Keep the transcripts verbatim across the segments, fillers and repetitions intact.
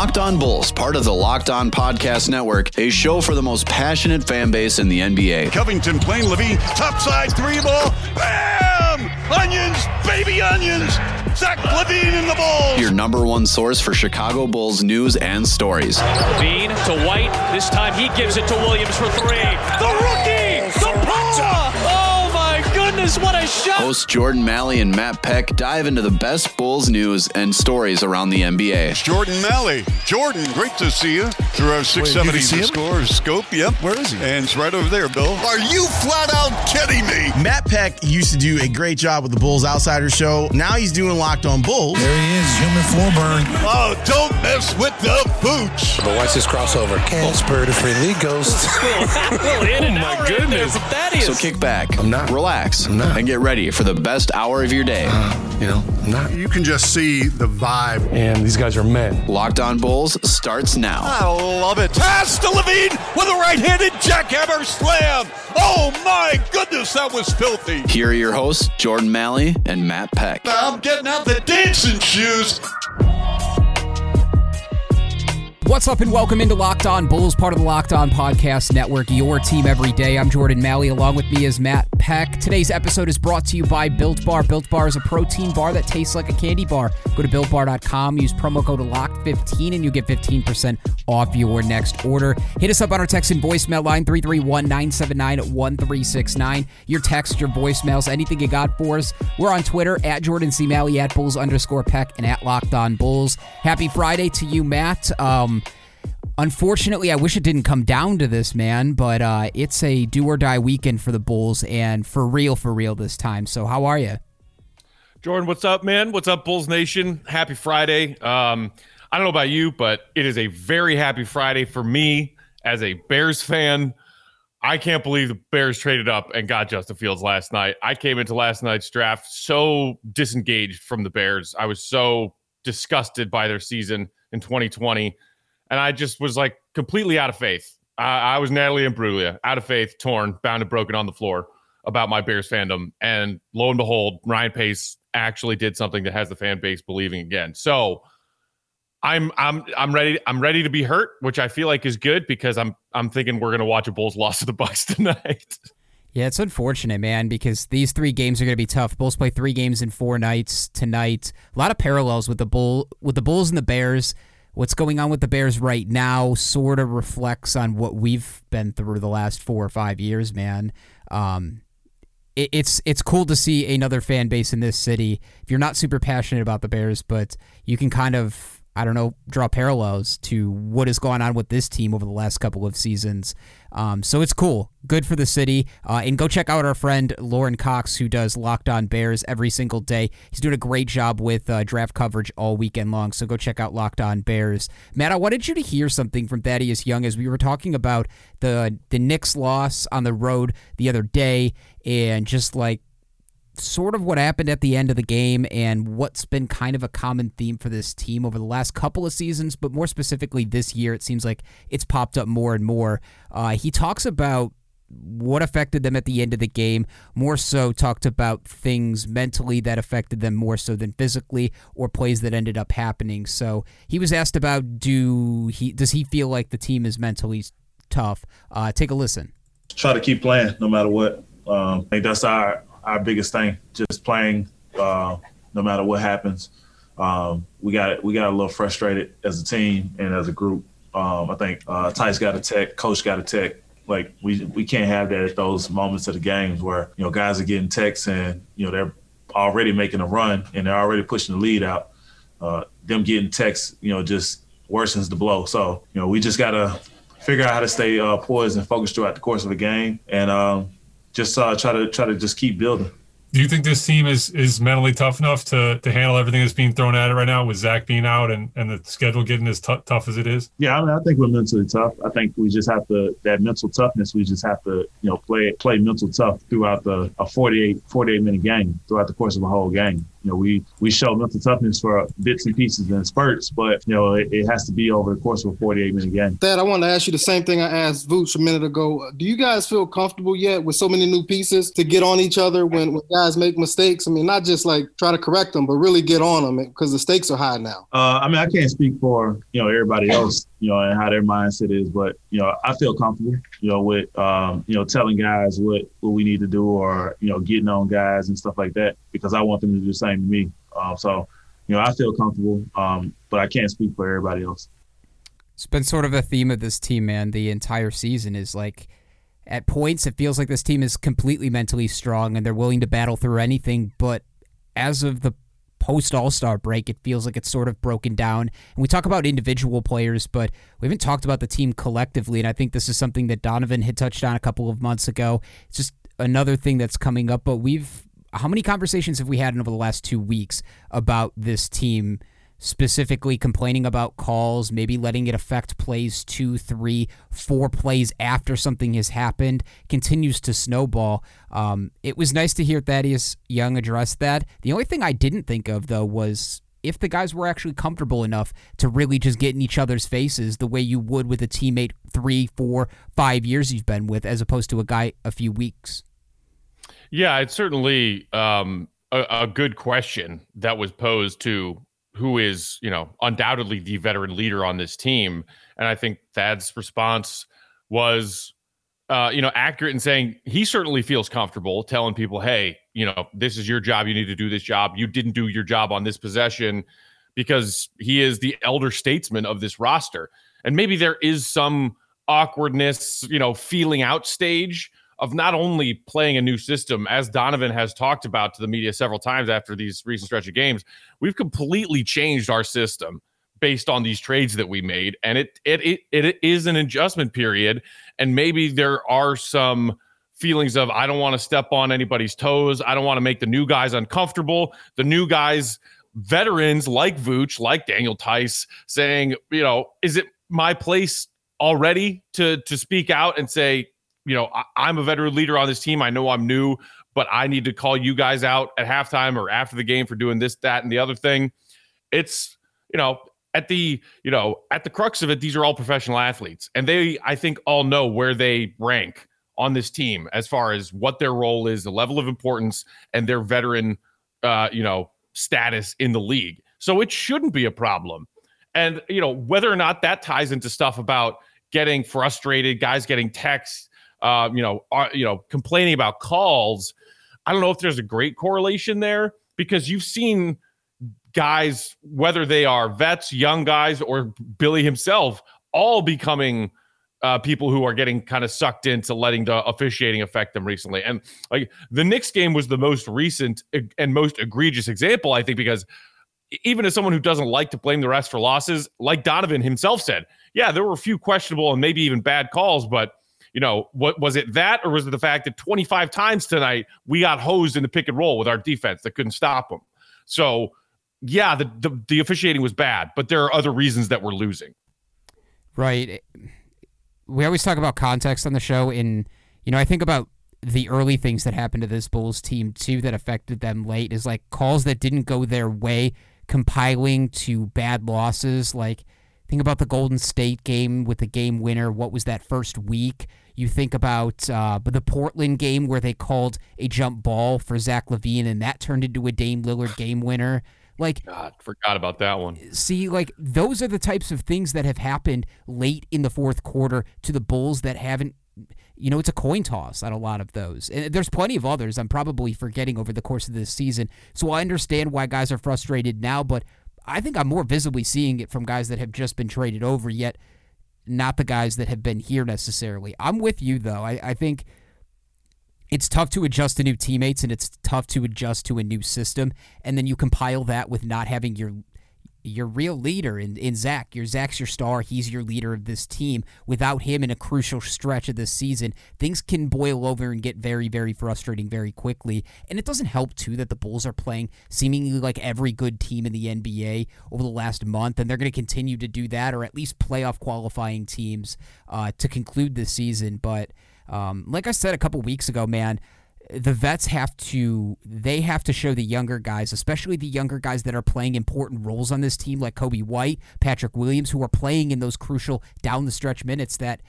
Locked On Bulls, part of the Locked On Podcast Network, a show for the most passionate fan base in the N B A. Covington playing Levine, topside three ball, bam! Onions, baby onions! Zach LaVine in the Bulls! Your number one source for Chicago Bulls news and stories. LaVine to White, this time he gives it to Williams for three. The rookie! The paw! Oh my goodness, what a shot! Hosts Jordan Maly and Matt Peck dive into the best Bulls news and stories around the N B A. It's Jordan Maly. Jordan, great to see you. Through our six seventy score scope, yep. Where is he? And it's right over there, Bill. Are you flat out kidding me? Matt Peck used to do a great job with the Bulls Outsiders show. Now he's doing Locked On Bulls. There he is, human floor burn. Oh, don't mess with the boots. But watch this crossover. Casper to Free League Ghost. Oh, my goodness. So kick back. I'm not. Relax. I'm not. And get ready for the best hour of your day. Uh, you know, I'm not. You can just see the vibe. And these guys are men. Locked On Bulls starts now. Oh. Love it. Pass to Levine with a right-handed jackhammer slam. Oh, my goodness, that was filthy. Here are your hosts, Jordan Maly and Matt Peck. I'm getting out the dancing shoes. What's up and welcome into Locked On Bulls, part of the Locked On Podcast Network, your team every day. I'm Jordan Maly. Along with me is Matt Peck. Today's episode is brought to you by Built Bar. Built Bar is a protein bar that tastes like a candy bar. Go to built bar dot com, use promo code locked fifteen, and you get fifteen percent off your next order. Hit us up on our text and voicemail line, three three one, nine seven nine, one three six nine. Your text, your voicemails, anything you got for us. We're on Twitter, at Jordan C. Maly, at Bulls underscore Peck, and at Locked On Bulls. Happy Friday to you, Matt. Um... Unfortunately, I wish it didn't come down to this, man, but uh, it's a do-or-die weekend for the Bulls, and for real, for real this time. So how are you? Jordan, what's up, man? What's up, Bulls Nation? Happy Friday. Um, I don't know about you, but it is a very happy Friday for me as a Bears fan. I can't believe the Bears traded up and got Justin Fields last night. I came into last night's draft so disengaged from the Bears. I was so disgusted by their season in twenty twenty. And I just was like completely out of faith. I, I was Natalie Imbruglia, out of faith, torn, bound and broken on the floor about my Bears fandom. And lo and behold, Ryan Pace actually did something that has the fan base believing again. So I'm I'm I'm ready. I'm ready to be hurt, which I feel like is good because I'm I'm thinking we're gonna watch a Bulls loss to the Bucks tonight. Yeah, it's unfortunate, man, because these three games are going to be tough. Bulls play three games in four nights tonight. A lot of parallels with the Bull with the Bulls and the Bears. What's going on with the Bears right now sort of reflects on what we've been through the last four or five years, man. Um, it, it's it's cool to see another fan base in this city. If you're not super passionate about the Bears, but you can kind of, I don't know, draw parallels to what has gone on with this team over the last couple of seasons. Um, so it's cool. Good for the city. Uh, and go check out our friend Loren Cox, who does Locked On Bears every single day. He's doing a great job with uh, draft coverage all weekend long, so go check out Locked On Bears. Matt, I wanted you to hear something from Thaddeus Young as we were talking about the, the Knicks loss on the road the other day and just like sort of what happened at the end of the game and what's been kind of a common theme for this team over the last couple of seasons, but more specifically this year, it seems like it's popped up more and more. Uh, he talks about what affected them at the end of the game, more so talked about things mentally that affected them more so than physically or plays that ended up happening. So he was asked about do he does he feel like the team is mentally tough? Uh, take a listen. Try to keep playing no matter what. Um, I think that's our Our biggest thing, just playing, uh, no matter what happens. Um, we got we got a little frustrated as a team and as a group. Um, I think uh, Theis got a tech, coach got a tech. Like we we can't have that at those moments of the games where you know guys are getting techs and you know they're already making a run and they're already pushing the lead out. Uh, them getting techs, you know, just worsens the blow. So you know we just gotta figure out how to stay uh, poised and focused throughout the course of the game and. Um, Just uh, try to try to just keep building. Do you think this team is is mentally tough enough to to handle everything that's being thrown at it right now with Zach being out and, and the schedule getting as t- tough as it is? Yeah, I mean, I think we're mentally tough. I think we just have to that mental toughness. We just have to you know play play mental tough throughout the a forty-eight forty-eight minute game throughout the course of a whole game. you know, we, we show mental toughness for bits and pieces and spurts, but, you know, it, it has to be over the course of a forty-eight minute game. Thad, I wanted to ask you the same thing I asked Vooch a minute ago. Do you guys feel comfortable yet with so many new pieces to get on each other when, when guys make mistakes? I mean, not just like try to correct them, but really get on them because the stakes are high now. Uh, I mean, I can't speak for, you know, everybody else, you know, and how their mindset is, but, you know, I feel comfortable, you know, with, um, you know, telling guys what, what we need to do or, you know, getting on guys and stuff like that because I want them to do the same to me. Uh, so, you know, I feel comfortable, um, but I can't speak for everybody else. It's been sort of a theme of this team, man, the entire season is like, at points, it feels like this team is completely mentally strong and they're willing to battle through anything, but as of the post-All-Star break, it feels like it's sort of broken down. And we talk about individual players, but we haven't talked about the team collectively, and I think this is something that Donovan had touched on a couple of months ago. It's just another thing that's coming up, but we've... How many conversations have we had over the last two weeks about this team specifically complaining about calls, maybe letting it affect plays two, three, four plays after something has happened, continues to snowball. Um, it was nice to hear Thaddeus Young address that. The only thing I didn't think of, though, was if the guys were actually comfortable enough to really just get in each other's faces the way you would with a teammate three, four, five years you've been with, as opposed to a guy a few weeks. Yeah, it's certainly um, a, a good question that was posed to who is, you know, undoubtedly the veteran leader on this team. And I think Thad's response was, uh, you know, accurate in saying he certainly feels comfortable telling people, hey, you know, this is your job. You need to do this job. You didn't do your job on this possession, because he is the elder statesman of this roster. And maybe there is some awkwardness, you know, feeling out stage of not only playing a new system, as Donovan has talked about to the media several times after these recent stretch of games, we've completely changed our system based on these trades that we made. And it it it, it is an adjustment period. And maybe there are some feelings of, I don't want to step on anybody's toes. I don't want to make the new guys uncomfortable. The new guys, veterans like Vooch, like Daniel Theis, saying, you know, is it my place already to to speak out and say, you know, I, I'm a veteran leader on this team. I know I'm new, but I need to call you guys out at halftime or after the game for doing this, that, and the other thing. It's, you know, at the, you know, at the crux of it, these are all professional athletes. And they, I think, all know where they rank on this team as far as what their role is, the level of importance, and their veteran, uh, you know, status in the league. So it shouldn't be a problem. And, you know, whether or not that ties into stuff about getting frustrated, guys getting texts, Uh, you know, uh, you know, complaining about calls. I don't know if there's a great correlation there, because you've seen guys, whether they are vets, young guys, or Billy himself, all becoming uh, people who are getting kind of sucked into letting the officiating affect them recently. And like the Knicks game was the most recent and most egregious example, I think, because even as someone who doesn't like to blame the refs for losses, like Donovan himself said, yeah, there were a few questionable and maybe even bad calls, but you know, what was it, that, or was it the fact that twenty-five times tonight we got hosed in the pick and roll with our defense that couldn't stop them? So, yeah, the, the, the officiating was bad, but there are other reasons that we're losing. Right. We always talk about context on the show, and, you know, I think about the early things that happened to this Bulls team, too, that affected them late is, like, calls that didn't go their way compiling to bad losses, like, think about the Golden State game with the game winner. What was that first week? You think about uh, the Portland game where they called a jump ball for Zach LaVine, and that turned into a Dame Lillard game winner. Like, God, forgot about that one. See, like, those are the types of things that have happened late in the fourth quarter to the Bulls that haven't, you know, it's a coin toss on a lot of those. And there's plenty of others I'm probably forgetting over the course of this season. So I understand why guys are frustrated now, but I think I'm more visibly seeing it from guys that have just been traded over, yet not the guys that have been here necessarily. I'm with you, though. I, I think it's tough to adjust to new teammates, and it's tough to adjust to a new system, and then you compile that with not having your your real leader in, in Zach. Your Zach's your star. He's your leader of this team. Without him in a crucial stretch of this season, things can boil over and get very, very frustrating very quickly. And it doesn't help, too, that the Bulls are playing seemingly like every good team in the N B A over the last month, and they're going to continue to do that, or at least playoff qualifying teams uh, to conclude this season. But um, like I said a couple weeks ago, man, the vets have to they have to show the younger guys, especially the younger guys that are playing important roles on this team, like Coby White, Patrick Williams, who are playing in those crucial down-the-stretch minutes, that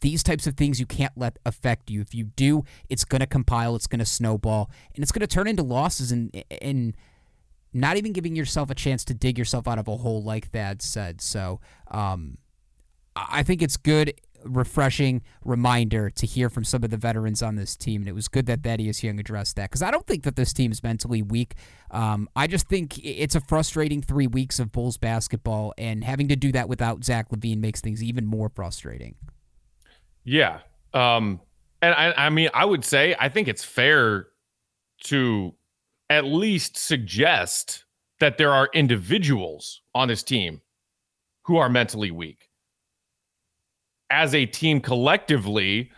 these types of things you can't let affect you. If you do, it's going to compile, it's going to snowball, and it's going to turn into losses and and not even giving yourself a chance to dig yourself out of a hole, like Thad said. So um, I think it's good, refreshing reminder to hear from some of the veterans on this team, and it was good that Thaddeus Young addressed that, because I don't think that this team is mentally weak. Um, I just think it's a frustrating three weeks of Bulls basketball, and having to do that without Zach LaVine makes things even more frustrating. Yeah. Um, and I, I mean, I would say I think it's fair to at least suggest that there are individuals on this team who are mentally weak. As a team collectively,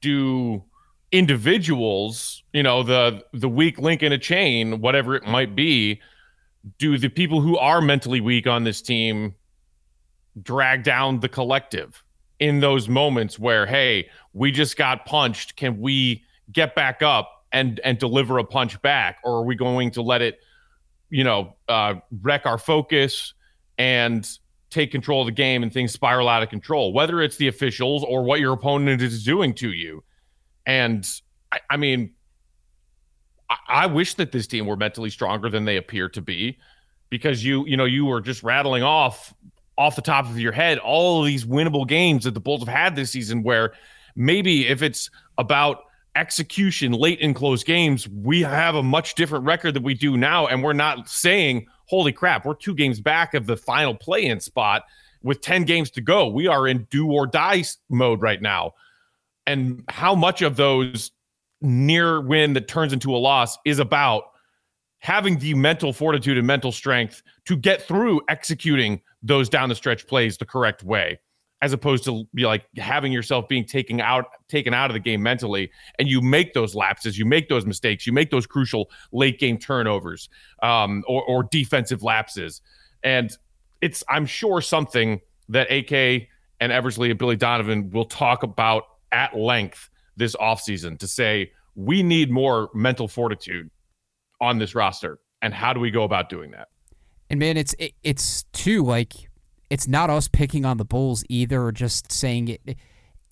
do individuals, you know, the the weak link in a chain, whatever it might be, do the people who are mentally weak on this team drag down the collective in those moments where, hey, we just got punched, can we get back up and and deliver a punch back, or are we going to let it, you know, uh, wreck our focus and take control of the game and things spiral out of control, whether it's the officials or what your opponent is doing to you. And I, I mean, I, I wish that this team were mentally stronger than they appear to be, because you, you know, you were just rattling off off the top of your head all of these winnable games that the Bulls have had this season, where maybe if it's about execution late in close games, we have a much different record than we do now. And we're not saying, holy crap, we're two games back of the final play-in spot with ten games to go. We are in do or die mode right now. And how much of those near win that turns into a loss is about having the mental fortitude and mental strength to get through executing those down the stretch plays the correct way, as opposed to, you know, like having yourself being taken out, taken out of the game mentally. And you make those lapses, you make those mistakes, you make those crucial late game turnovers um, or, or defensive lapses. And it's, I'm sure, something that A K and Eversley and Billy Donovan will talk about at length this offseason, to say, we need more mental fortitude on this roster, and how do we go about doing that? And man, it's it, it's too like it's not us picking on the Bulls either, or just saying it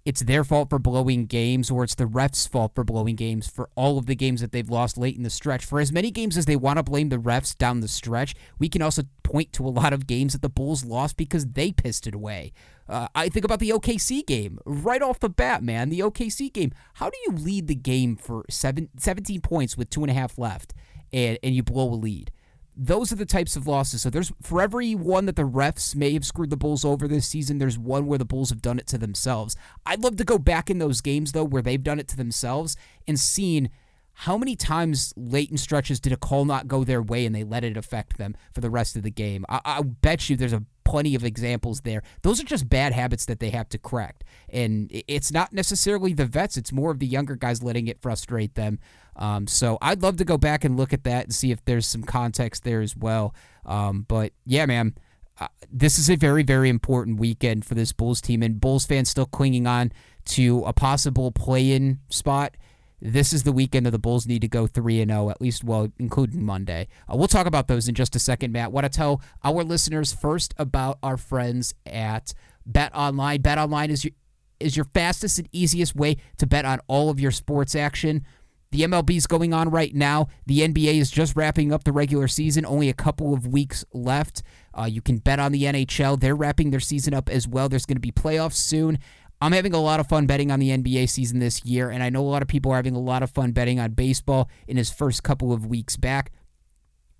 it's their fault for blowing games, or it's the refs' fault for blowing games. For all of the games that they've lost late in the stretch, for as many games as they want to blame the refs down the stretch, we can also point to a lot of games that the Bulls lost because they pissed it away. Uh, I think about the O K C game right off the bat, man. The O K C game. How do you lead the game for seven, seventeen points with two and a half left, and, and you blow a lead? Those are the types of losses. So there's, for every one that the refs may have screwed the Bulls over this season, there's one where the Bulls have done it to themselves. I'd love to go back in those games, though, where they've done it to themselves and seen how many times late in stretches did a call not go their way and they let it affect them for the rest of the game. I, I bet you there's a plenty of examples there. Those are just bad habits that they have to correct. And it's not necessarily the vets. It's more of the younger guys letting it frustrate them. Um, so I'd love to go back and look at that and see if there's some context there as well. Um, but yeah, man, uh, this is a very, very important weekend for this Bulls team, and Bulls fans still clinging on to a possible play-in spot. This is the weekend that the Bulls need to go three and oh, at least, well, including Monday. Uh, we'll talk about those in just a second, Matt. Want to tell our listeners first about our friends at BetOnline. BetOnline is your, is your fastest and easiest way to bet on all of your sports action. The M L B is going on right now. The N B A is just wrapping up the regular season, only a couple of weeks left. Uh, you can bet on the N H L. They're wrapping their season up as well. There's going to be playoffs soon. I'm having a lot of fun betting on the N B A season this year, and I know a lot of people are having a lot of fun betting on baseball in his first couple of weeks back.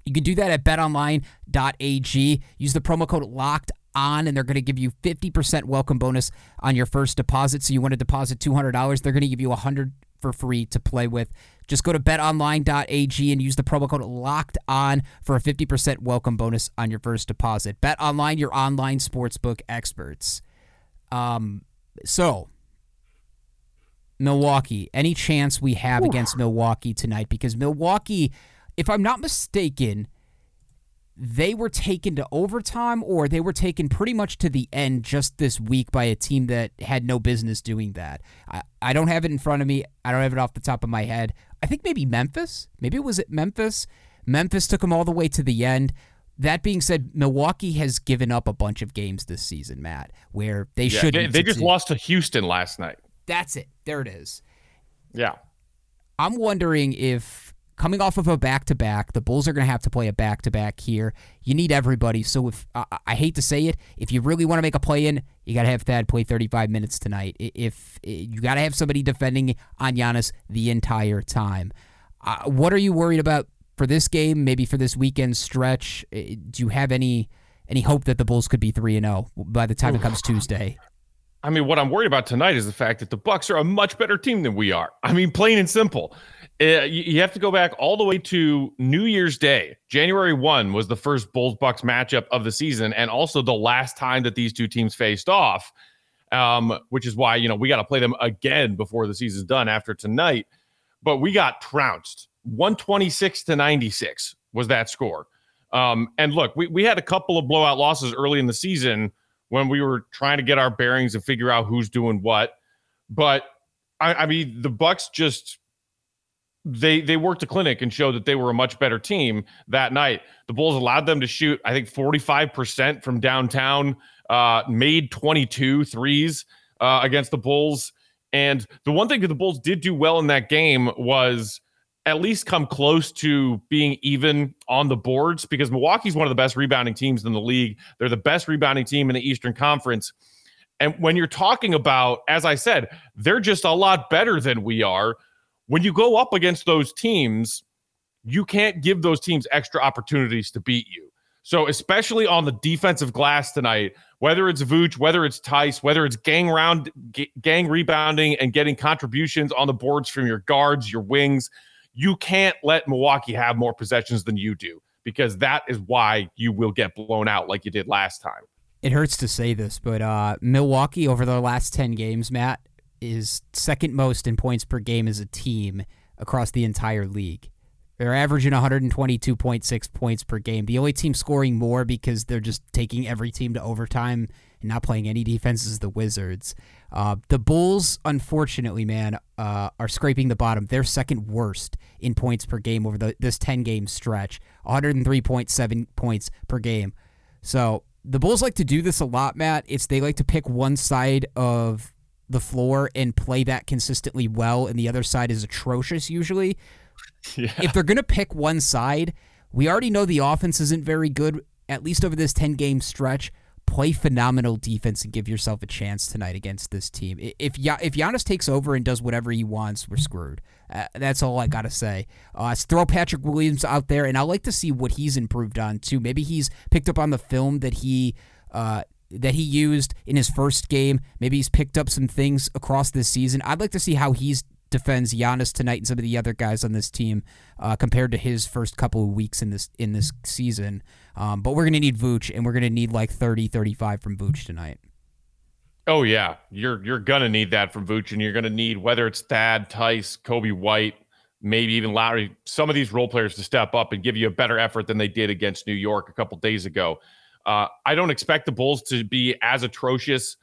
You can do that at bet online dot a g. Use the promo code LOCKEDON, and they're going to give you fifty percent welcome bonus on your first deposit. So you want to deposit two hundred dollars, they're going to give you one hundred dollars for free to play with. Just go to bet online dot a g and use the promo code LOCKEDON for a fifty percent welcome bonus on your first deposit. BetOnline, your online sportsbook experts. Um... So, Milwaukee, any chance we have Ooh. against Milwaukee tonight? Because Milwaukee, if I'm not mistaken, they were taken to overtime, or they were taken pretty much to the end just this week by a team that had no business doing that. I, I don't have it in front of me. I don't have it off the top of my head. I think maybe Memphis. Maybe it was at Memphis. Memphis took them all the way to the end. That being said, Milwaukee has given up a bunch of games this season, Matt, where they yeah, shouldn't. They, they just lost to Houston last night. That's it. There it is. Yeah. I'm wondering if, coming off of a back-to-back, the Bulls are going to have to play a back-to-back here. You need everybody. So if I, I hate to say it, if you really want to make a play-in, you got to have Thad play thirty-five minutes tonight. If, if you got to have somebody defending on Giannis the entire time. Uh, what are you worried about for this game? Maybe for this weekend stretch? Do you have any any hope that the Bulls could be three and zero by the time it comes Tuesday? I mean, what I'm worried about tonight is the fact that the Bucks are a much better team than we are. I mean, plain and simple. Uh, you have to go back all the way to New Year's Day. January first was the first Bulls-Bucks matchup of the season, and also the last time that these two teams faced off, um, which is why, you know, we got to play them again before the season's done after tonight. But we got trounced. one twenty-six to ninety-six was that score. Um, and look, we, we had a couple of blowout losses early in the season when we were trying to get our bearings and figure out who's doing what. But, I, I mean, the Bucks just... They they worked a clinic and showed that they were a much better team that night. The Bulls allowed them to shoot, I think, forty-five percent from downtown, uh, made twenty-two threes uh, against the Bulls. And the one thing that the Bulls did do well in that game was at least come close to being even on the boards, because Milwaukee's one of the best rebounding teams in the league. They're the best rebounding team in the Eastern Conference. And when you're talking about, as I said, they're just a lot better than we are. When you go up against those teams, you can't give those teams extra opportunities to beat you. So especially on the defensive glass tonight, whether it's Vooch, whether it's Theis, whether it's gang round, g- gang rebounding and getting contributions on the boards from your guards, your wings, you can't let Milwaukee have more possessions than you do, because that is why you will get blown out like you did last time. It hurts to say this, but uh, Milwaukee over their last ten games, Matt, is second most in points per game as a team across the entire league. They're averaging one twenty-two point six points per game. The only team scoring more, because they're just taking every team to overtime and not playing any defense, is the Wizards. Uh, the Bulls, unfortunately, man, uh, are scraping the bottom. They're second worst in points per game over the, this ten-game stretch, one oh three point seven points per game. So the Bulls like to do this a lot, Matt. It's they like to pick one side of the floor and play that consistently well, and the other side is atrocious usually. Yeah. If they're going to pick one side, we already know the offense isn't very good, at least over this ten-game stretch. Play phenomenal defense and give yourself a chance tonight against this team. If if Giannis takes over and does whatever he wants, we're screwed. Uh, that's all I got to say. Uh, throw Patrick Williams out there, and I like to see what he's improved on too. Maybe he's picked up on the film that he... Uh, that he used in his first game. Maybe he's picked up some things across this season. I'd like to see how he defends Giannis tonight and some of the other guys on this team uh, compared to his first couple of weeks in this in this season. Um, but we're going to need Vooch, and we're going to need like thirty, thirty-five from Vooch tonight. Oh, yeah. You're you're going to need that from Vooch, and you're going to need, whether it's Thad, Theis, Coby White, maybe even Lowry, some of these role players to step up and give you a better effort than they did against New York a couple days ago. Uh, I don't expect the Bulls to be as atrocious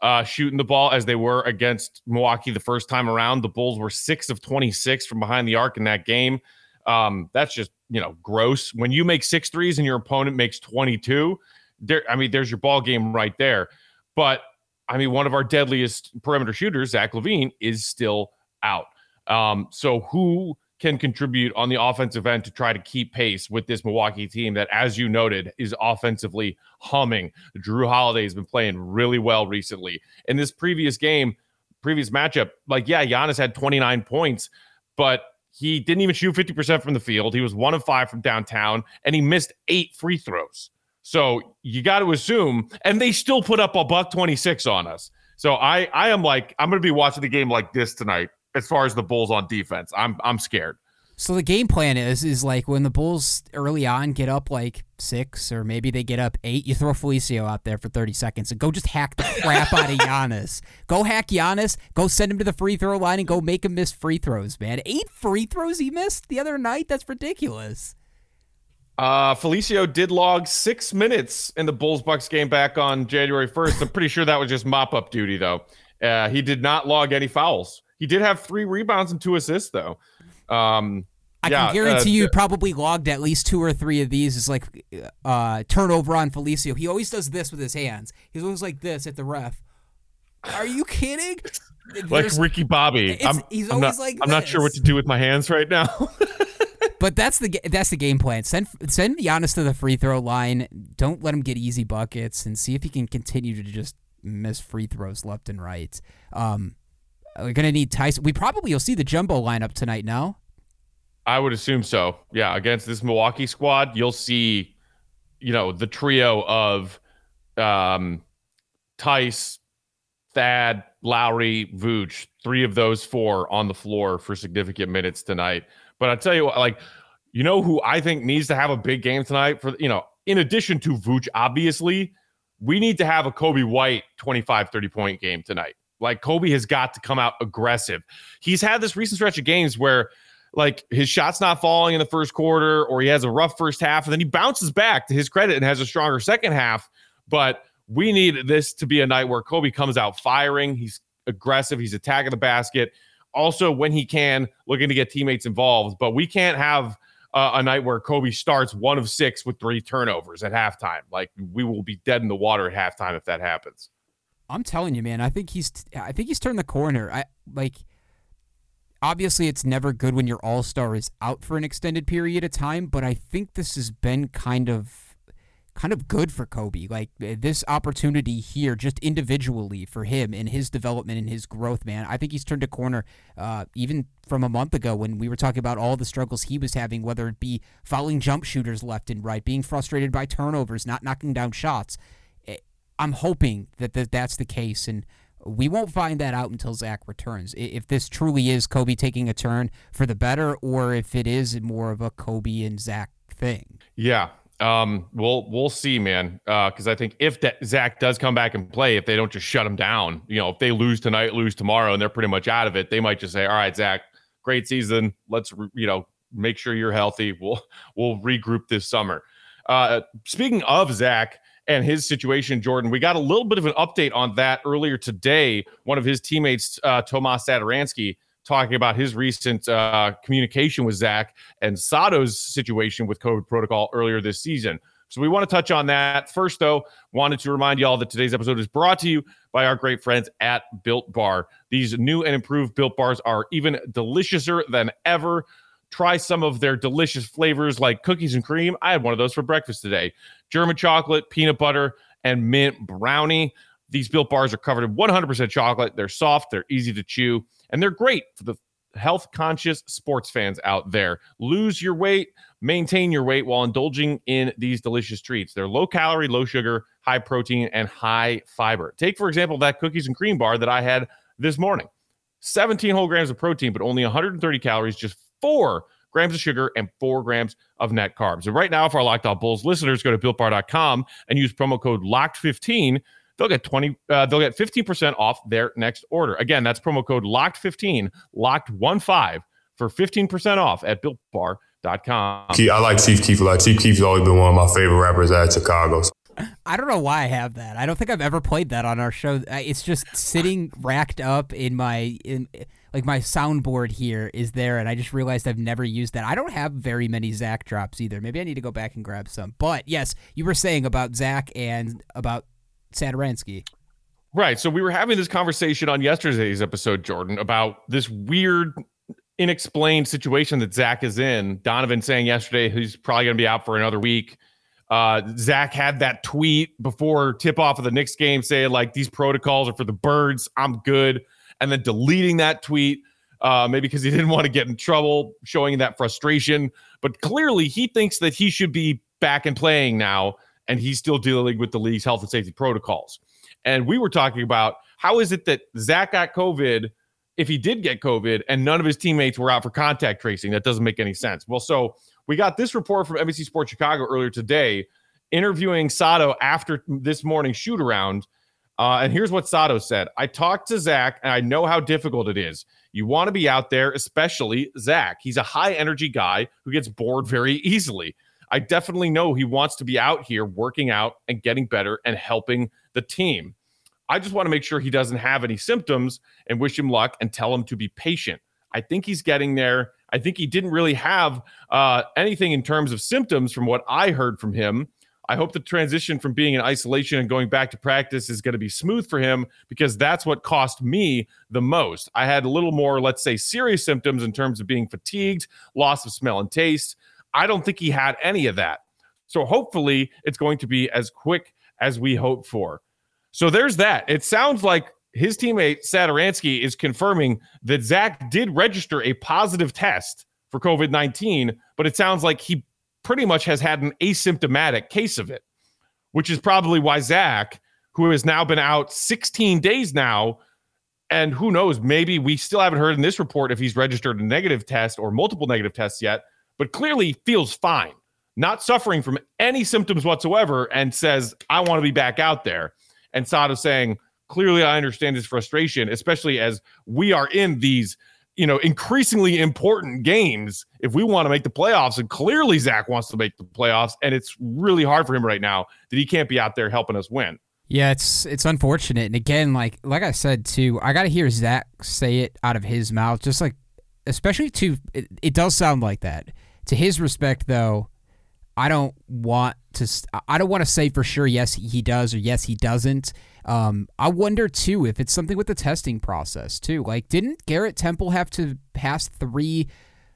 uh, shooting the ball as they were against Milwaukee the first time around. The Bulls were six of twenty-six from behind the arc in that game. Um, that's just, you know, gross. When you make six threes and your opponent makes twenty-two, there, I mean, there's your ball game right there. But, I mean, one of our deadliest perimeter shooters, Zach LaVine, is still out. Um, so who can contribute on the offensive end to try to keep pace with this Milwaukee team that, as you noted, is offensively humming? Drew Holiday has been playing really well recently. In this previous game, previous matchup, like, yeah, Giannis had twenty-nine points, but he didn't even shoot fifty percent from the field. He was one of five from downtown, and he missed eight free throws. So you got to assume, and they still put up a buck twenty-six on us. So I, I am like, I'm going to be watching the game like this tonight. As far as the Bulls on defense, I'm I'm scared. So the game plan is is like when the Bulls early on get up like six, or maybe they get up eight, you throw Felicio out there for thirty seconds and go just hack the crap out of Giannis. Go hack Giannis. Go send him to the free throw line and go make him miss free throws, man. Eight free throws he missed the other night? That's ridiculous. Uh, Felicio did log six minutes in the Bulls-Bucks game back on January first. I'm pretty sure that was just mop-up duty, though. Uh, he did not log any fouls. He did have three rebounds and two assists, though. Um, I yeah, can guarantee uh, you probably logged at least two or three of these. It's like uh, turnover on Felicio. He always does this with his hands. He's always like this at the ref. Are you kidding? Like Ricky Bobby. I'm, he's I'm always not, like this. I'm not sure what to do with my hands right now. But that's the that's the game plan. Send send Giannis to the free throw line. Don't let him get easy buckets, and see if he can continue to just miss free throws left and right. Um, we're gonna need Tyson. We probably will see the jumbo lineup tonight. No, I would assume so. Yeah, against this Milwaukee squad, you'll see, you know, the trio of um, Tice, Thad, Lowry, Vooch. Three of those four on the floor for significant minutes tonight. But I'll tell you what, like, you know who I think needs to have a big game tonight? For, you know, in addition to Vooch, obviously, we need to have a Coby White twenty-five, thirty-point game tonight. Like, Coby has got to come out aggressive. He's had this recent stretch of games where, like, his shot's not falling in the first quarter, or he has a rough first half, and then he bounces back, to his credit, and has a stronger second half. But we need this to be a night where Coby comes out firing. He's aggressive. He's attacking the basket. Also, when he can, looking to get teammates involved. But we can't have uh, a night where Coby starts one of six with three turnovers at halftime. Like, we will be dead in the water at halftime if that happens. I'm telling you, man. I think he's. I think he's turned the corner. I like. Obviously, it's never good when your all-star is out for an extended period of time. But I think this has been kind of, kind of good for Coby. Like, this opportunity here, just individually for him and his development and his growth, man. I think he's turned a corner uh, even from a month ago when we were talking about all the struggles he was having, whether it be fouling jump shooters left and right, being frustrated by turnovers, not knocking down shots. I'm hoping that th- that's the case, and we won't find that out until Zach returns. If this truly is Coby taking a turn for the better, or if it is more of a Coby and Zach thing. Yeah. Um, we'll we'll see, man. Uh, because I think if that Zach does come back and play, if they don't just shut him down, you know, if they lose tonight, lose tomorrow, and they're pretty much out of it, they might just say, "All right, Zach, great season. Let's re- you know make sure you're healthy. We'll we'll regroup this summer." Uh, speaking of Zach and his situation, Jordan, we got a little bit of an update on that earlier today. One of his teammates, uh, Tomas Satoransky, talking about his recent uh, communication with Zach and Sato's situation with COVID protocol earlier this season. So we want to touch on that. First, though, wanted to remind you all that today's episode is brought to you by our great friends at Built Bar. These new and improved Built Bars are even deliciouser than ever. Try some of their delicious flavors like cookies and cream. I had one of those for breakfast today. German chocolate, peanut butter, and mint brownie. These Built Bars are covered in one hundred percent chocolate. They're soft, they're easy to chew, and they're great for the health-conscious sports fans out there. Lose your weight, maintain your weight while indulging in these delicious treats. They're low-calorie, low-sugar, high-protein, and high-fiber. Take, for example, that cookies and cream bar that I had this morning. seventeen whole grams of protein, but only one hundred thirty calories, just four grams of sugar, and four grams of net carbs. And right now, for our Locked On Bulls listeners, go to built bar dot com and use promo code locked fifteen. They'll get twenty. Uh, they'll get fifteen percent off their next order. Again, that's promo code locked fifteen, locked fifteen for fifteen percent off at built bar dot com. I like Chief Keef a lot. Chief Keef's always been one of my favorite rappers out of Chicago. I don't know why I have that. I don't think I've ever played that on our show. It's just sitting racked up in my in like my soundboard here is there, and I just realized I've never used that. I don't have very many Zach drops either. Maybe I need to go back and grab some. But yes, you were saying about Zach and about Satoransky. Right. So we were having this conversation on yesterday's episode, Jordan, about this weird, unexplained situation that Zach is in. Donovan saying yesterday he's probably going to be out for another week. Uh, Zach had that tweet before tip-off of the Knicks game saying, like, these protocols are for the birds. I'm good. And then deleting that tweet, uh, maybe because he didn't want to get in trouble, showing that frustration. But clearly he thinks that he should be back and playing now, and he's still dealing with the league's health and safety protocols. And we were talking about how is it that Zach got COVID, if he did get COVID, and none of his teammates were out for contact tracing. That doesn't make any sense. Well, so we got this report from N B C Sports Chicago earlier today, interviewing Sato after this morning's shoot-around. Uh, and here's what Sato said. I talked to Zach, and I know how difficult it is. You want to be out there, especially Zach. He's a high-energy guy who gets bored very easily. I definitely know he wants to be out here working out and getting better and helping the team. I just want to make sure he doesn't have any symptoms and wish him luck and tell him to be patient. I think he's getting there. I think he didn't really have uh, anything in terms of symptoms from what I heard from him. I hope the transition from being in isolation and going back to practice is going to be smooth for him, because that's what cost me the most. I had a little more, let's say, serious symptoms in terms of being fatigued, loss of smell and taste. I don't think he had any of that. So hopefully it's going to be as quick as we hope for. So there's that. It sounds like his teammate Satoransky is confirming that Zach did register a positive test for covid nineteen, but it sounds like he pretty much has had an asymptomatic case of it, which is probably why Zach, who has now been out sixteen days now, and who knows, maybe we still haven't heard in this report if he's registered a negative test or multiple negative tests yet, but clearly feels fine, not suffering from any symptoms whatsoever, and says, I want to be back out there. And Sada saying, clearly, I understand his frustration, especially as we are in these, you know, increasingly important games if we want to make the playoffs. And clearly, Zach wants to make the playoffs, and it's really hard for him right now that he can't be out there helping us win. Yeah, it's it's unfortunate. And again, like like I said too, I got to hear Zach say it out of his mouth. Just like, especially to it, it does sound like that. To his respect, though, I don't want to. I don't want to say for sure. Yes, he does, or yes, he doesn't. Um, I wonder too if it's something with the testing process too. Like, didn't Garrett Temple have to pass three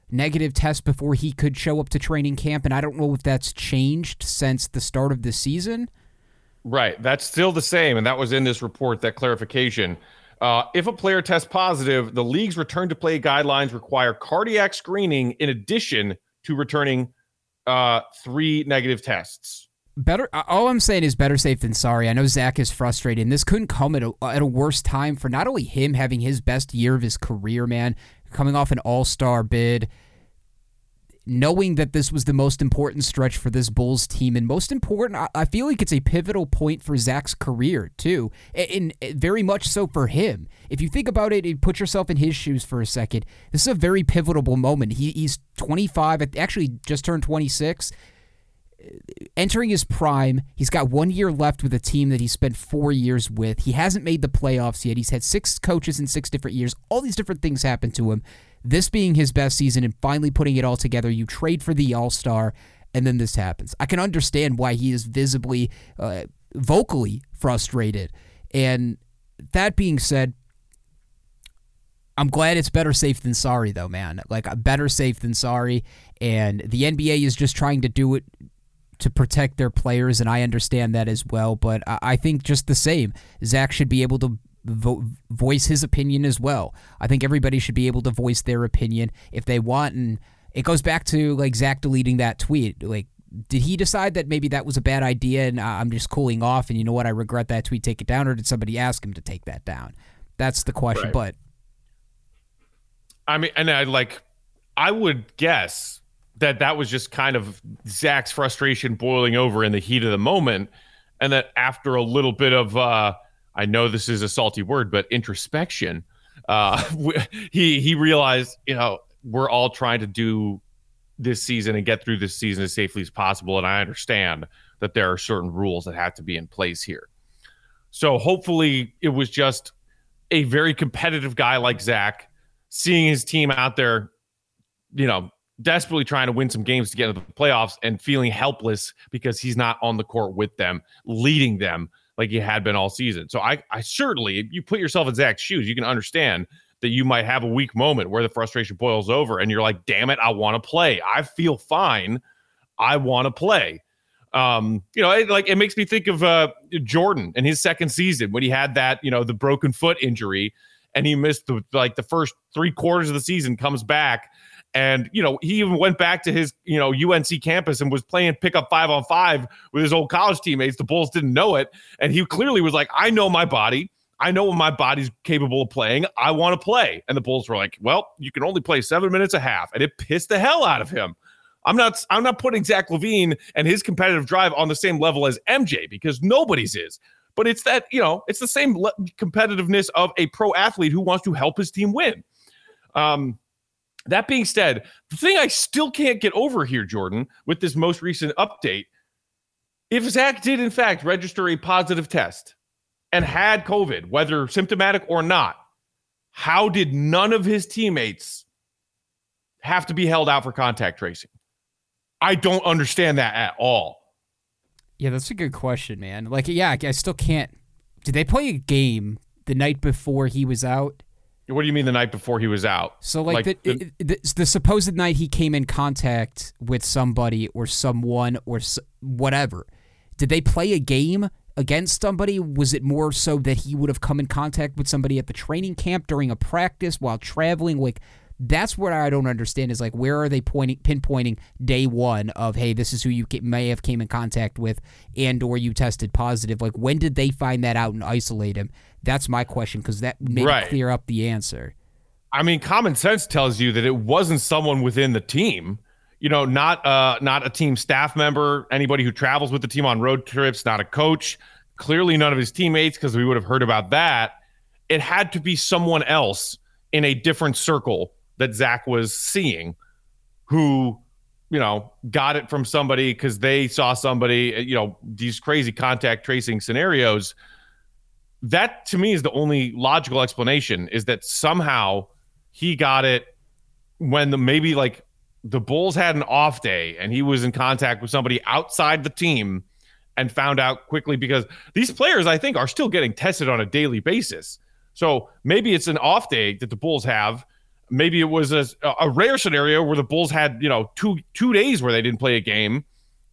negative tests before he could show up to training camp? And I don't know if that's changed since the start of the season. Right, that's still the same, and that was in this report. That clarification. Uh, if a player tests positive, the league's return to play guidelines require cardiac screening in addition to returning uh three negative tests. Better all I'm saying is better safe than sorry. I know Zach is frustrated, and this couldn't come at a, at a worse time for not only him having his best year of his career, man, coming off an all-star bid, knowing that this was the most important stretch for this Bulls team, and most important, I, I feel like it's a pivotal point for Zach's career too, and, and very much so for him. If you think about it and put yourself in his shoes for a second, this is a very pivotal moment. He, he's twenty-five, actually just turned twenty-six, entering his prime. He's got one year left with a team that he spent four years with. He hasn't made the playoffs yet. He's had six coaches in six different years. All these different things happened to him. This being his best season and finally putting it all together, you trade for the All-Star, and then this happens. I can understand why he is visibly, uh, vocally frustrated. And that being said, I'm glad it's better safe than sorry, though, man. Like, better safe than sorry. And the N B A is just trying to do it to protect their players, and I understand that as well. But I think just the same, Zach should be able to Vo- voice his opinion as well. I think everybody should be able to voice their opinion if they want, and it goes back to like Zach deleting that tweet. Like, did he decide that maybe that was a bad idea and uh, I'm just cooling off and you know what, I regret that tweet, take it down, or did somebody ask him to take that down? That's the question, right? But I mean, and I like I would guess that that was just kind of Zach's frustration boiling over in the heat of the moment, and that after a little bit of uh I know this is a salty word, but introspection. Uh, he he realized, you know, we're all trying to do this season and get through this season as safely as possible, and I understand that there are certain rules that have to be in place here. So hopefully it was just a very competitive guy like Zach seeing his team out there, you know, desperately trying to win some games to get into the playoffs and feeling helpless because he's not on the court with them, leading them, like he had been all season. So I, I certainly, if you put yourself in Zach's shoes, you can understand that you might have a weak moment where the frustration boils over and you're like, damn it, I want to play. I feel fine. I want to play. Um, you know, it, like it makes me think of uh, Jordan in his second season when he had that, you know, the broken foot injury, and he missed the, like the first three quarters of the season, comes back. And, you know, he even went back to his, you know, U N C campus and was playing pickup five on five with his old college teammates. The Bulls didn't know it. And he clearly was like, I know my body. I know what my body's capable of playing. I want to play. And the Bulls were like, well, you can only play seven minutes a half. And it pissed the hell out of him. I'm not I'm not putting Zach LaVine and his competitive drive on the same level as M J, because nobody's is. But it's that, you know, it's the same le- competitiveness of a pro athlete who wants to help his team win. Um That being said, the thing I still can't get over here, Jordan, with this most recent update, if Zach did, in fact, register a positive test and had COVID, whether symptomatic or not, how did none of his teammates have to be held out for contact tracing? I don't understand that at all. Yeah, that's a good question, man. Like, yeah, I still can't. Did they play a game the night before he was out? What do you mean the night before he was out? So, like, like the, the, the, the supposed night he came in contact with somebody or someone or so, whatever. Did they play a game against somebody? Was it more so that he would have come in contact with somebody at the training camp during a practice while traveling? Like, that's what I don't understand is, like, where are they pointing, pinpointing day one of, hey, this is who you may have came in contact with and or you tested positive? Like, when did they find that out and isolate him? That's my question, because that may right. clear up the answer. I mean, common sense tells you that it wasn't someone within the team, you know, not uh, not a team staff member, anybody who travels with the team on road trips, not a coach, clearly none of his teammates, because we would have heard about that. It had to be someone else in a different circle that Zach was seeing who, you know, got it from somebody because they saw somebody, you know, these crazy contact tracing scenarios. That, to me, is the only logical explanation, is that somehow he got it when the, maybe like the Bulls had an off day and he was in contact with somebody outside the team and found out quickly, because these players, I think, are still getting tested on a daily basis. So maybe it's an off day that the Bulls have. Maybe it was a, a rare scenario where the Bulls had, you know, two two days where they didn't play a game.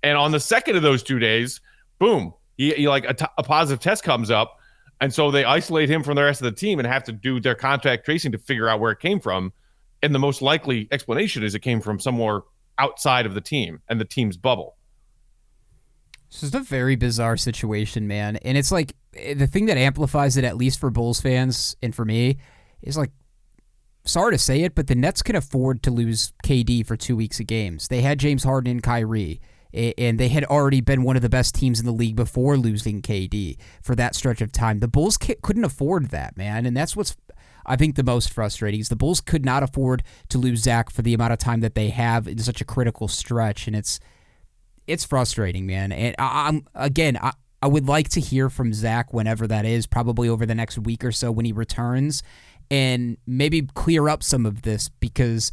And on the second of those two days, boom, he, he like a, t- a positive test comes up. And so they isolate him from the rest of the team and have to do their contact tracing to figure out where it came from. And the most likely explanation is it came from somewhere outside of the team and the team's bubble. This is a very bizarre situation, man. And it's like the thing that amplifies it, at least for Bulls fans and for me, is like, sorry to say it, but the Nets could afford to lose K D for two weeks of games. They had James Harden and Kyrie, and they had already been one of the best teams in the league before losing K D for that stretch of time. The Bulls couldn't afford that, man, and that's what's, I think, the most frustrating is the Bulls could not afford to lose Zach for the amount of time that they have in such a critical stretch, and it's it's frustrating, man. And I, I'm again, I, I would like to hear from Zach whenever that is, probably over the next week or so when he returns, and maybe clear up some of this, because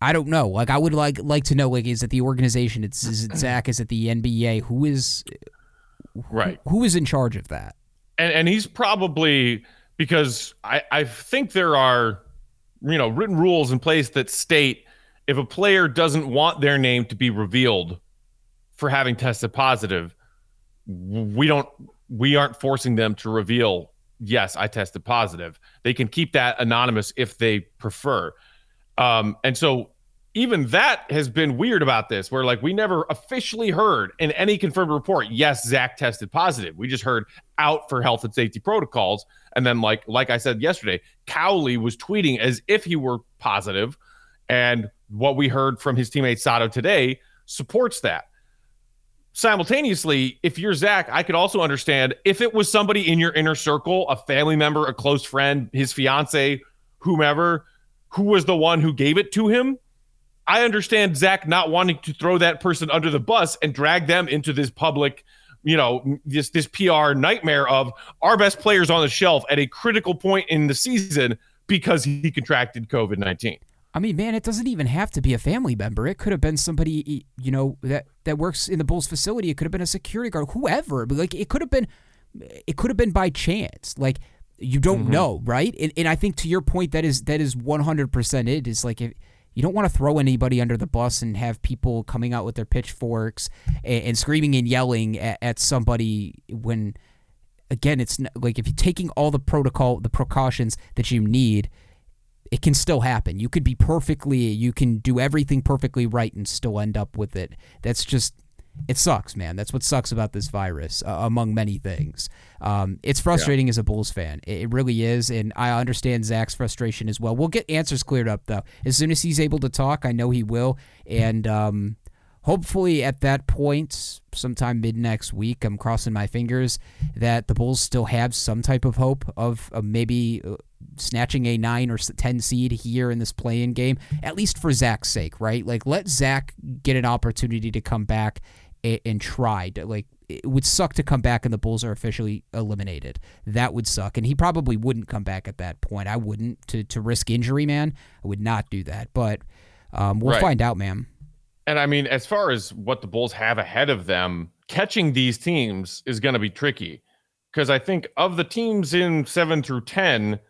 I don't know. Like, I would like like to know, like, is it the organization? It's, is it Zach? Is it the N B A? Who is who, right? Who is in charge of that? And and he's probably, because I, I think there are, you know, written rules in place that state if a player doesn't want their name to be revealed for having tested positive, we don't we aren't forcing them to reveal, yes, I tested positive. They can keep that anonymous if they prefer. Um, and so even that has been weird about this, where like we never officially heard in any confirmed report, yes, Zach tested positive. We just heard out for health and safety protocols. And then like, like I said yesterday, Cowley was tweeting as if he were positive. And what we heard from his teammate Sato today supports that. Simultaneously, if you're Zach, I could also understand if it was somebody in your inner circle, a family member, a close friend, his fiance, whomever, who was the one who gave it to him. I understand Zach not wanting to throw that person under the bus and drag them into this public, you know, this this P R nightmare of our best players on the shelf at a critical point in the season because he contracted COVID nineteen. I mean, man, it doesn't even have to be a family member. It could have been somebody, you know, that, that works in the Bulls facility. It could have been a security guard, whoever. But like, it could have been, it could have been by chance. Like, you don't mm-hmm. know, right? And, and I think to your point, that is that is one hundred percent it. It's like if, you don't want to throw anybody under the bus and have people coming out with their pitchforks and, and screaming and yelling at, at somebody when, again, it's not, like if you're taking all the protocol, the precautions that you need, it can still happen. You could be perfectly, you can do everything perfectly right and still end up with it. That's just... It sucks, man. That's what sucks about this virus, uh, among many things. Um, it's frustrating yeah. as a Bulls fan. It, it really is, and I understand Zach's frustration as well. We'll get answers cleared up, though. As soon as he's able to talk, I know he will, and um, hopefully at that point, sometime mid-next week, I'm crossing my fingers that the Bulls still have some type of hope of uh, maybe snatching a nine or ten seed here in this play-in game, at least for Zach's sake, right? Like, let Zach get an opportunity to come back and, and try. To, like, it would suck to come back and the Bulls are officially eliminated. That would suck, and he probably wouldn't come back at that point. I wouldn't. To, to risk injury, man, I would not do that. But um, we'll right. find out, man. And, I mean, as far as what the Bulls have ahead of them, catching these teams is going to be tricky. Because I think of the teams in seven through ten,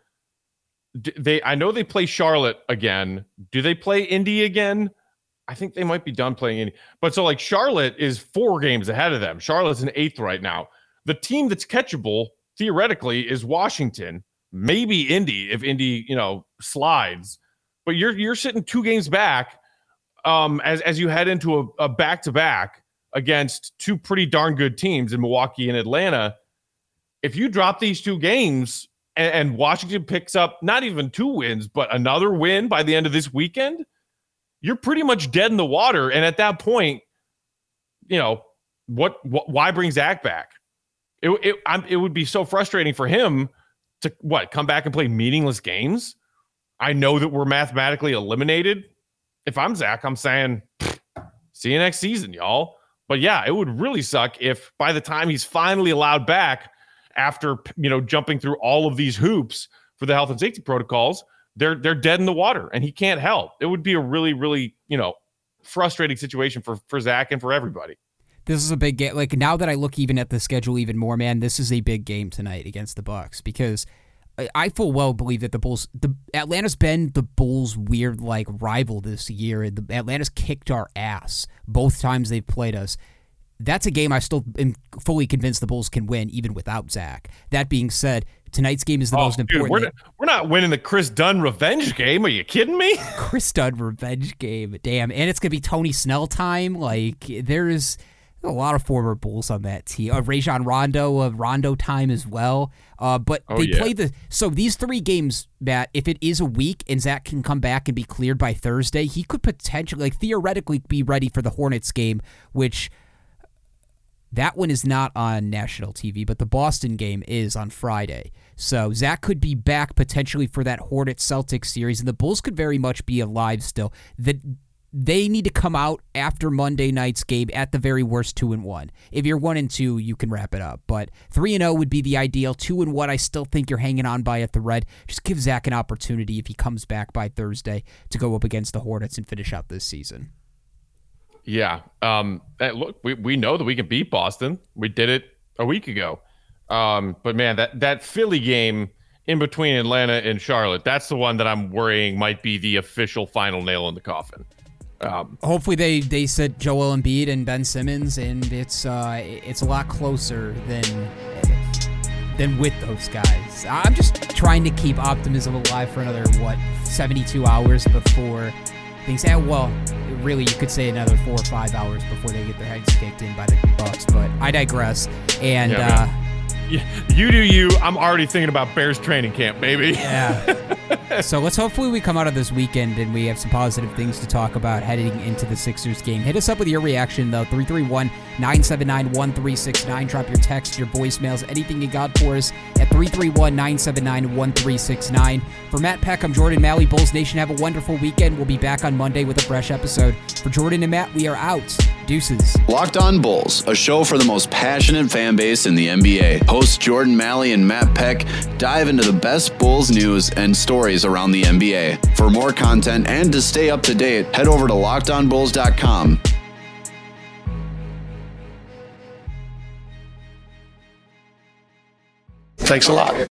they I know they play Charlotte again. Do they play Indy again? I think they might be done playing Indy. But so, like, Charlotte is four games ahead of them. Charlotte's in eighth right now. The team that's catchable, theoretically, is Washington. Maybe Indy, if Indy, you know, slides. But you're you're sitting two games back um, as, as you head into a, a back-to-back against two pretty darn good teams in Milwaukee and Atlanta. If you drop these two games and, and Washington picks up not even two wins, but another win by the end of this weekend, you're pretty much dead in the water. And at that point, you know, what, what why bring Zach back? It it, I'm, it would be so frustrating for him to what come back and play meaningless games. I know that we're mathematically eliminated. If I'm Zach, I'm saying, see you next season, y'all. But yeah, it would really suck if by the time he's finally allowed back, after, you know, jumping through all of these hoops for the health and safety protocols, they're they're dead in the water and he can't help. It would be a really, really, you know, frustrating situation for, for Zach and for everybody. This is a big game. Like, now that I look even at the schedule even more, man, this is a big game tonight against the Bucks, because I full well believe that the Bulls, the Atlanta's been the Bulls' weird like rival this year. The Atlanta's kicked our ass both times they've played us. That's a game I still am fully convinced the Bulls can win, even without Zach. That being said, tonight's game is the oh, most dude, important. We're not, we're not winning the Chris Dunn revenge game. Are you kidding me? Chris Dunn revenge game. Damn. And it's going to be Tony Snell time. Like, there is a lot of former Bulls on that team. Uh, Rajon Rondo, uh, Rondo time as well. Uh, but oh, they yeah. play the. So these three games, Matt, if it is a week and Zach can come back and be cleared by Thursday, he could potentially, like, theoretically be ready for the Hornets game, which. That one is not on national T V, but the Boston game is on Friday. So Zach could be back potentially for that Hornets-Celtics series, and the Bulls could very much be alive still. The, they need to come out after Monday night's game at the very worst two and one. If you're one and two, you can wrap it up. But three and oh would be the ideal. two and one, I still think you're hanging on by a thread. Just give Zach an opportunity if he comes back by Thursday to go up against the Hornets and finish out this season. Yeah. Um, look, we, we know that we can beat Boston. We did it a week ago. Um, but, man, that, that Philly game in between Atlanta and Charlotte, that's the one that I'm worrying might be the official final nail in the coffin. Um, Hopefully they, they sit Joel Embiid and Ben Simmons, and it's uh, it's a lot closer than than with those guys. I'm just trying to keep optimism alive for another, what, seventy-two hours before – things. And well, really, you could say another four or five hours before they get their heads kicked in by the Bucks. But I digress. And yeah, uh, yeah. you do you. I'm already thinking about Bears training camp, baby. Yeah. So let's hopefully we come out of this weekend and we have some positive things to talk about heading into the Sixers game. Hit us up with your reaction, though. three three one, nine seven nine, one three six nine. Drop your text, your voicemails, anything you got for us at three three one, nine seven nine, one three six nine. For Matt Peck, I'm Jordan Maly. Bulls Nation, have a wonderful weekend. We'll be back on Monday with a fresh episode. For Jordan and Matt, we are out. Deuces. Locked on Bulls, a show for the most passionate fan base in the N B A. Hosts Jordan Maly and Matt Peck dive into the best Bulls news and stories around the N B A. For more content and to stay up to date, head over to locked on bulls dot com. Thanks a lot.